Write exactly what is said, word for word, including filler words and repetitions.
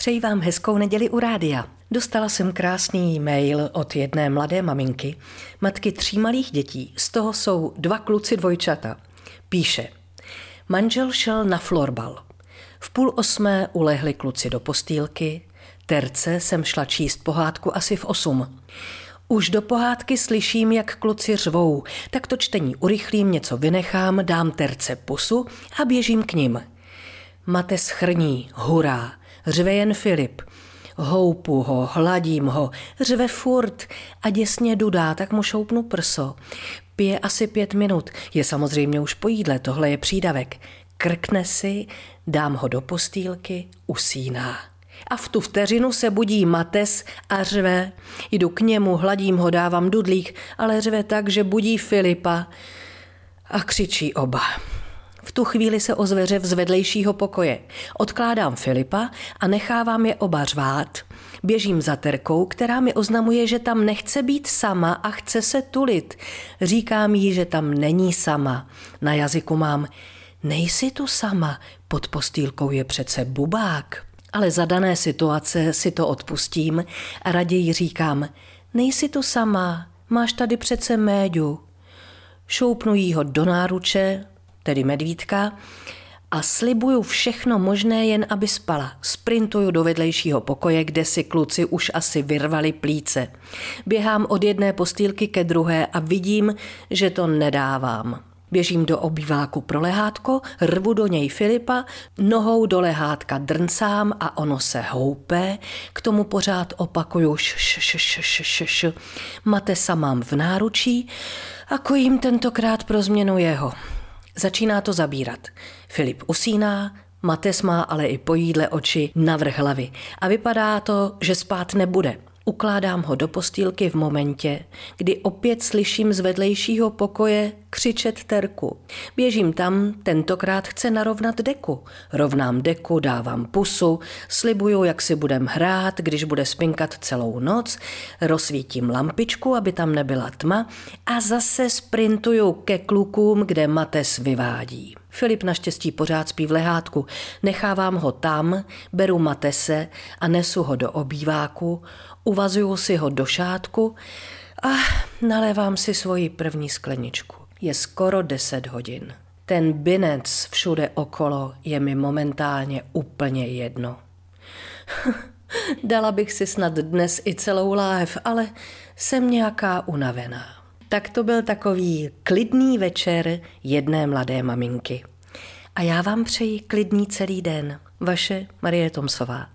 Přeji vám hezkou neděli u rádia. Dostala jsem krásný mail od jedné mladé maminky, matky tří malých dětí, z toho jsou dva kluci dvojčata. Píše, manžel šel na florbal. V půl osmé ulehli kluci do postýlky, terce jsem šla číst pohádku asi v osm. Už do pohádky slyším, jak kluci řvou, tak to čtení urychlím, něco vynechám, dám terce pusu a běžím k nim. Mate schrní, hurá, řve jen Filip. Houpu ho, hladím ho, řve furt a děsně dudá, tak mu šoupnu prso. Pije asi pět minut, je samozřejmě už po jídle, tohle je přídavek. Krkne si, dám ho do postýlky, usíná. A v tu vteřinu se budí Mates a řve. Jdu k němu, hladím ho, dávám dudlík, ale řve tak, že budí Filipa a křičí oba. V tu chvíli se ozve řev z vedlejšího pokoje. Odkládám Filipa a nechávám je oba řvát. Běžím za Terkou, která mi oznamuje, že tam nechce být sama a chce se tulit. Říkám jí, že tam není sama. Na jazyku mám, nejsi tu sama, pod postýlkou je přece bubák. Ale za dané situace si to odpustím a raději říkám, nejsi tu sama, máš tady přece Méďu. Šoupnu jí ho do náruče, tedy medvídka, a slibuju všechno možné, jen aby spala. Sprintuju do vedlejšího pokoje, kde si kluci už asi vyrvali plíce. Běhám od jedné postýlky ke druhé a vidím, že to nedávám. Běžím do obýváku pro lehátko, rvu do něj Filipa, nohou do lehátka drncám a ono se houpe, k tomu pořád opakuju š, š, š, š, š, š, š. Matesa mám v náručí a kojím tentokrát pro změnu jeho. Začíná to zabírat. Filip usíná, Mates má ale i po jídle oči navrch hlavy a vypadá to, že spát nebude. Ukládám ho do postýlky v momentě, kdy opět slyším z vedlejšího pokoje křičet Terku. Běžím tam, tentokrát chce narovnat deku. Rovnám deku, dávám pusu, slibuju, jak si budem hrát, když bude spinkat celou noc, rozsvítím lampičku, aby tam nebyla tma a zase sprintuju ke klukům, kde Mates vyvádí. Filip naštěstí pořád spí v lehátku. Nechávám ho tam, beru Matese a nesu ho do obýváku, uvazuju si ho do šátku a nalévám si svoji první skleničku. Je skoro deset hodin. Ten binec všude okolo je mi momentálně úplně jedno. Dala bych si snad dnes i celou láhev, ale jsem nějaká unavená. Tak to byl takový klidný večer jedné mladé maminky. A já vám přeji klidný celý den. Vaše Marie Tomsová.